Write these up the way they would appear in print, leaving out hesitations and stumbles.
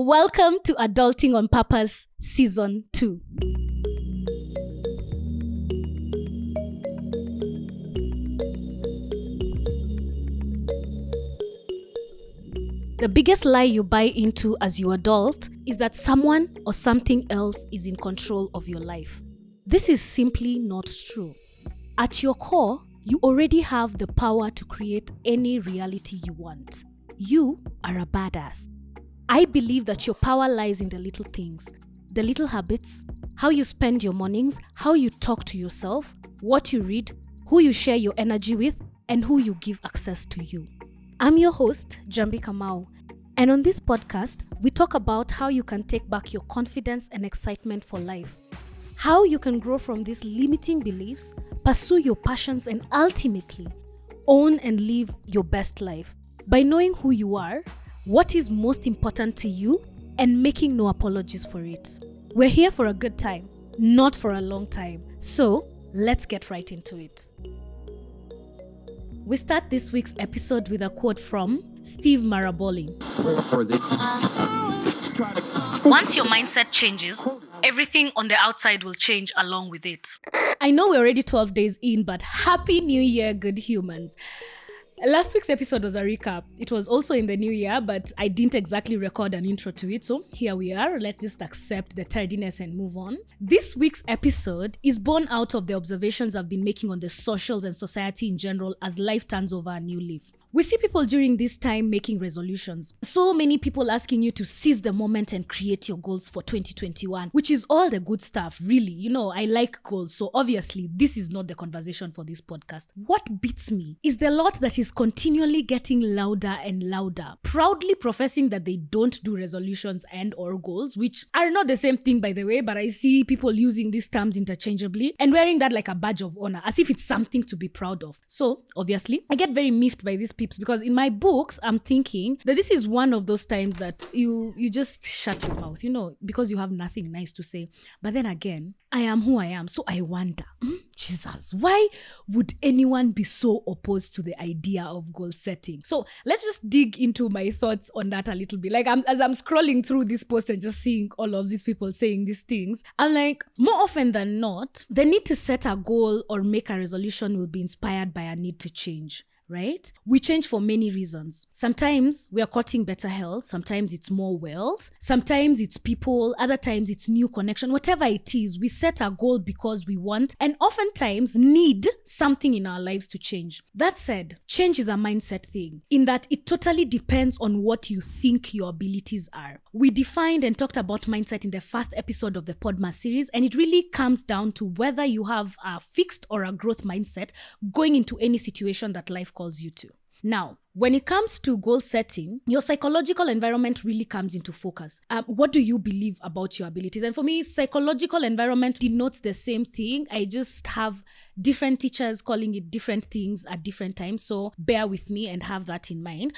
Welcome to Adulting on Purpose Season 2. The biggest lie you buy into as you adult is that someone or something else is in control of your life. This is simply not true. At your core, you already have the power to create any reality you want. You are a badass. I believe that your power lies in the little things, the little habits, how you spend your mornings, how you talk to yourself, what you read, who you share your energy with, and who you give access to you. I'm your host, Jambi Kamau, and on this podcast, we talk about how you can take back your confidence and excitement for life, how you can grow from these limiting beliefs, pursue your passions, and ultimately own and live your best life by knowing who you are, what is most important to you, and making no apologies for it. We're here for a good time, not for a long time. So let's get right into it. We start this week's episode with a quote from Steve Maraboli. Once your mindset changes, everything on the outside will change along with it. I know we're already 12 days in, but Happy New Year, good humans. Last week's episode was a recap. It was also in the new year, but I didn't exactly record an intro to it. So here we are. Let's just accept the tardiness and move on. This week's episode is born out of the observations I've been making on the socials and society in general as life turns over a new leaf. We see people during this time making resolutions. So many people asking you to seize the moment and create your goals for 2021, which is all the good stuff, really. You know, I like goals, so obviously this is not the conversation for this podcast. What beats me is the lot that is continually getting louder and louder, proudly professing that they don't do resolutions and or goals, which are not the same thing, by the way, but I see people using these terms interchangeably and wearing that like a badge of honor, as if it's something to be proud of. So obviously, I get very miffed by these people, because in my books, I'm thinking that this is one of those times that you just shut your mouth, you know, because you have nothing nice to say. But then again, I am who I am. So I wonder, Jesus, why would anyone be so opposed to the idea of goal setting? So let's just dig into my thoughts on that a little bit. Like, as I'm scrolling through this post and just seeing all of these people saying these things, I'm like, more often than not, the need to set a goal or make a resolution will be inspired by a need to change. Right? We change for many reasons. Sometimes we are courting better health. Sometimes it's more wealth. Sometimes it's people. Other times it's new connection. Whatever it is, we set our goal because we want and oftentimes need something in our lives to change. That said, change is a mindset thing in that it totally depends on what you think your abilities are. We defined and talked about mindset in the first episode of the Podmas series, and it really comes down to whether you have a fixed or a growth mindset going into any situation that life calls you to. Now, when it comes to goal setting, your psychological environment really comes into focus. What do you believe about your abilities? And for me, psychological environment denotes the same thing. I just have different teachers calling it different things at different times. So bear with me and have that in mind.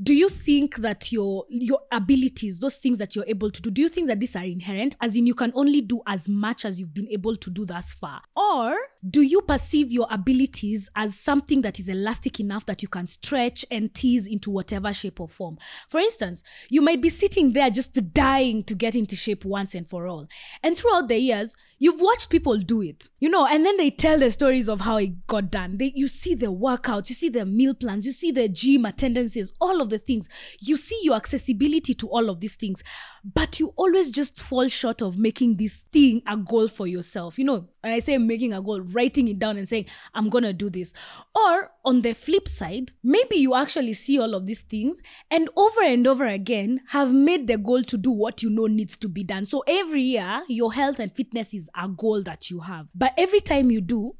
Do you think that your abilities, those things that you're able to do, do you think that these are inherent? As in, you can only do as much as you've been able to do thus far? Or do you perceive your abilities as something that is elastic enough that you can stretch and tease into whatever shape or form? For instance, you might be sitting there just dying to get into shape once and for all. And throughout the years, you've watched people do it, you know, and then they tell the stories of how it got done. You see the workouts, you see the meal plans, you see the gym attendances, all of the things. You see your accessibility to all of these things, but you always just fall short of making this thing a goal for yourself. You know, when I say making a goal, writing it down and saying, I'm going to do this. Or on the flip side, maybe you actually see all of these things and over again have made the goal to do what you know needs to be done. So every year, your health and fitness is a goal that you have. But every time you do,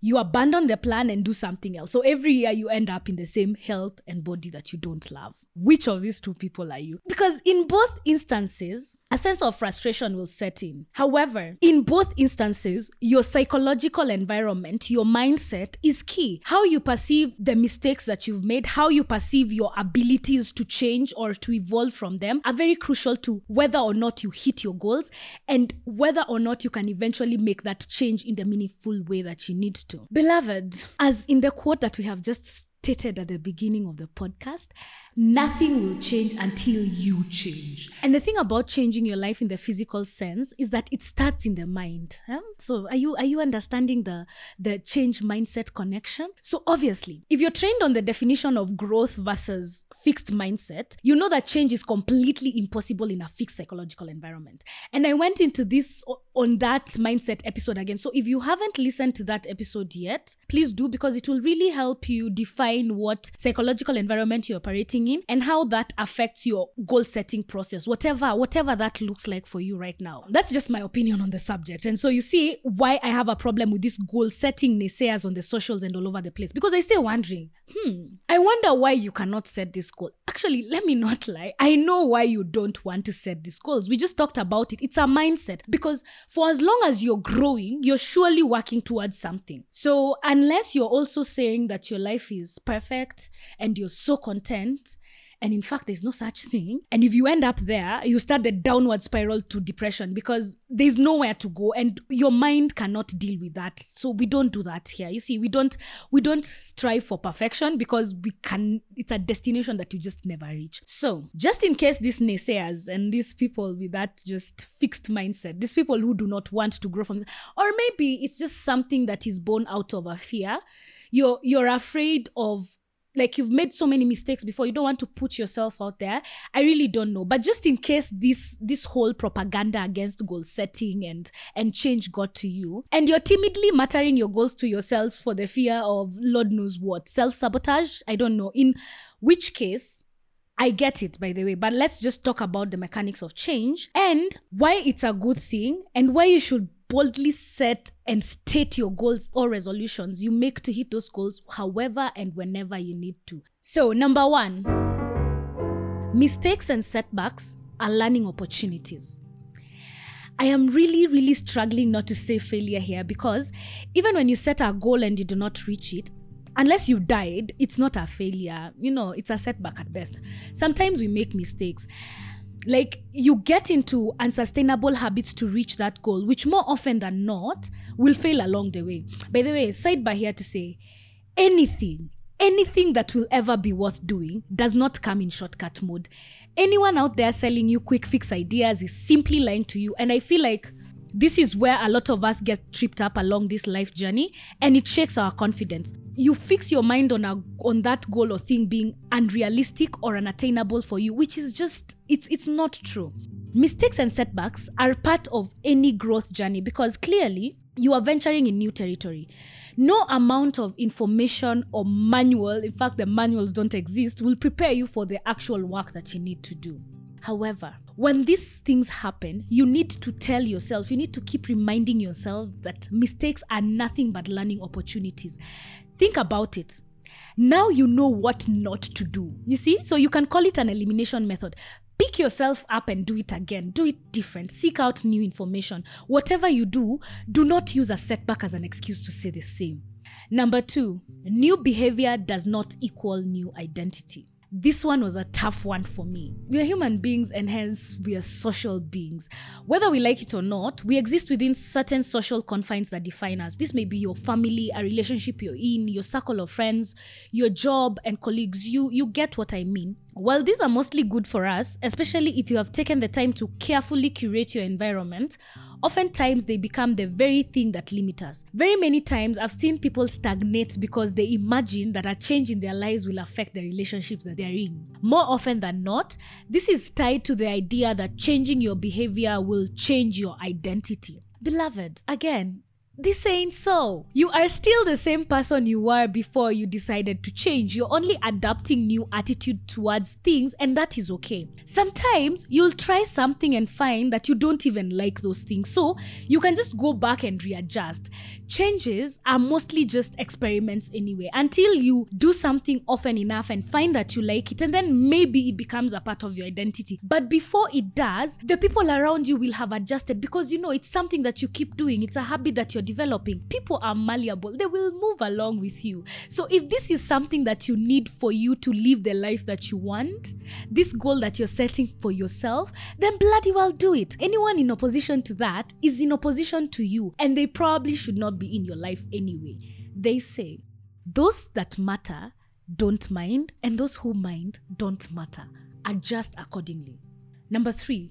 you abandon the plan and do something else. So every year you end up in the same health and body that you don't love. Which of these two people are you? Because in both instances, a sense of frustration will set in. However, in both instances, your psychological environment, your mindset is key. How you perceive the mistakes that you've made, how you perceive your abilities to change or to evolve from them are very crucial to whether or not you hit your goals and whether or not you can eventually make that change in the meaningful way that you need to. Beloved, as in the quote that we have just stated at the beginning of the podcast, nothing will change until you change. And the thing about changing your life in the physical sense is that it starts in the mind. So are you understanding the change mindset connection? So obviously, if you're trained on the definition of growth versus fixed mindset, you know that change is completely impossible in a fixed psychological environment. And I went into this on that mindset episode again. So if you haven't listened to that episode yet, please do, because it will really help you define what psychological environment you're operating in and how that affects your goal setting process, whatever that looks like for you right now. That's just my opinion on the subject. And so you see why I have a problem with this goal setting naysayers on the socials and all over the place, because I stay wondering, I wonder why you cannot set this goal. Actually, let me not lie. I know why you don't want to set these goals. We just talked about it. It's a mindset, because for as long as you're growing, you're surely working towards something. So unless you're also saying that your life is perfect and you're so content, and in fact, there's no such thing. And if you end up there, you start the downward spiral to depression, because there's nowhere to go and your mind cannot deal with that. So we don't do that here. You see, we don't strive for perfection, because it's a destination that you just never reach. So just in case these naysayers and these people with that just fixed mindset, these people who do not want to grow from this, or maybe it's just something that is born out of a fear. You're afraid of, like, you've made so many mistakes before, you don't want to put yourself out there. I really don't know. But just in case this whole propaganda against goal setting and change got to you, and you're timidly muttering your goals to yourself for the fear of Lord knows what, self-sabotage, I don't know. In which case, I get it, by the way, but let's just talk about the mechanics of change and why it's a good thing and why you should boldly set and state your goals or resolutions you make to hit those goals however and whenever you need to. So, number one, mistakes and setbacks are learning opportunities. I am really, really struggling not to say failure here, because even when you set a goal and you do not reach it, unless you died, it's not a failure. You know, it's a setback at best. Sometimes we make mistakes. Like, you get into unsustainable habits to reach that goal, which more often than not will fail along the way. By the way, sidebar here to say, anything that will ever be worth doing does not come in shortcut mode. Anyone out there selling you quick fix ideas is simply lying to you. And I feel like this is where a lot of us get tripped up along this life journey, and it shakes our confidence. You fix your mind on that goal or thing being unrealistic or unattainable for you, which is just, it's not true. Mistakes and setbacks are part of any growth journey, because clearly you are venturing in new territory. No amount of information or manual, in fact the manuals don't exist, will prepare you for the actual work that you need to do. However, when these things happen, you need to tell yourself, you need to keep reminding yourself that mistakes are nothing but learning opportunities. Think about it. Now you know what not to do. You see? So you can call it an elimination method. Pick yourself up and do it again. Do it different. Seek out new information. Whatever you do, do not use a setback as an excuse to say the same. Number two, new behavior does not equal new identity. This one was a tough one for me. We are human beings, and hence we are social beings. Whether we like it or not, we exist within certain social confines that define us. This may be your family, a relationship you're in, your circle of friends, your job and colleagues. You get what I mean. While these are mostly good for us, especially if you have taken the time to carefully curate your environment, oftentimes they become the very thing that limit us. Very many times I've seen people stagnate because they imagine that a change in their lives will affect the relationships that they're in. More often than not, this is tied to the idea that changing your behavior will change your identity. Beloved, again, this ain't so. You are still the same person you were before you decided to change. You're only adopting new attitude towards things, and that is okay. Sometimes you'll try something and find that you don't even like those things, so you can just go back and readjust. Changes are mostly just experiments anyway, until you do something often enough and find that you like it, and then maybe it becomes a part of your identity. But before it does, the people around you will have adjusted, because you know it's something that you keep doing. It's a habit that you're developing. People are malleable. They will move along with you. So if this is something that you need for you to live the life that you want, this goal that you're setting for yourself, then bloody well do it. Anyone in opposition to that is in opposition to you, and they probably should not be in your life anyway. They say, those that matter don't mind, and those who mind don't matter. Adjust accordingly. Number 3,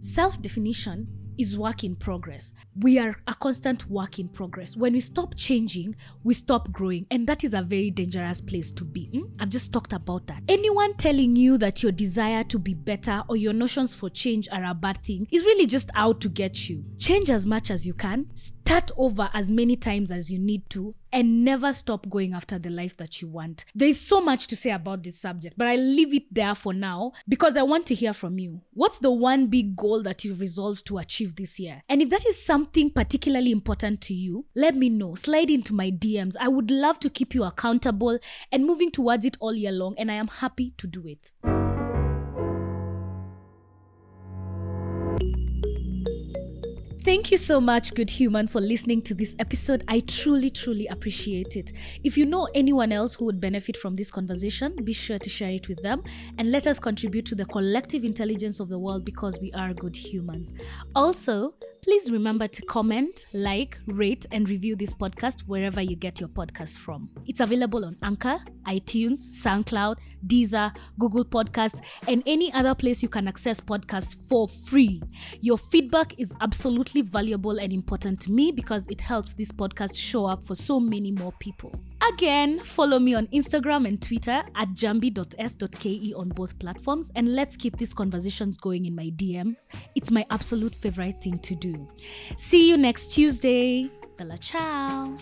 self-definition is work in progress. We are a constant work in progress. When we stop changing, we stop growing. And that is a very dangerous place to be. I've just talked about that. Anyone telling you that your desire to be better or your notions for change are a bad thing is really just out to get you. Change as much as you can. Start over as many times as you need to. And never stop going after the life that you want. There is so much to say about this subject, but I leave it there for now because I want to hear from you. What's the one big goal that you've resolved to achieve this year? And if that is something particularly important to you, let me know. Slide into my DMs. I would love to keep you accountable and moving towards it all year long, and I am happy to do it. Thank you so much, good human, for listening to this episode. I truly, truly appreciate it. If you know anyone else who would benefit from this conversation, be sure to share it with them and let us contribute to the collective intelligence of the world because we are good humans. Also, please remember to comment, like, rate, and review this podcast wherever you get your podcast from. It's available on Anchor, iTunes, SoundCloud, Deezer, Google Podcasts, and any other place you can access podcasts for free. Your feedback is absolutely valuable and important to me because it helps this podcast show up for so many more people. Again, follow me on Instagram and Twitter at jambi.s.ke on both platforms, and let's keep these conversations going in my DMs. It's my absolute favorite thing to do. See you next Tuesday. Bella ciao.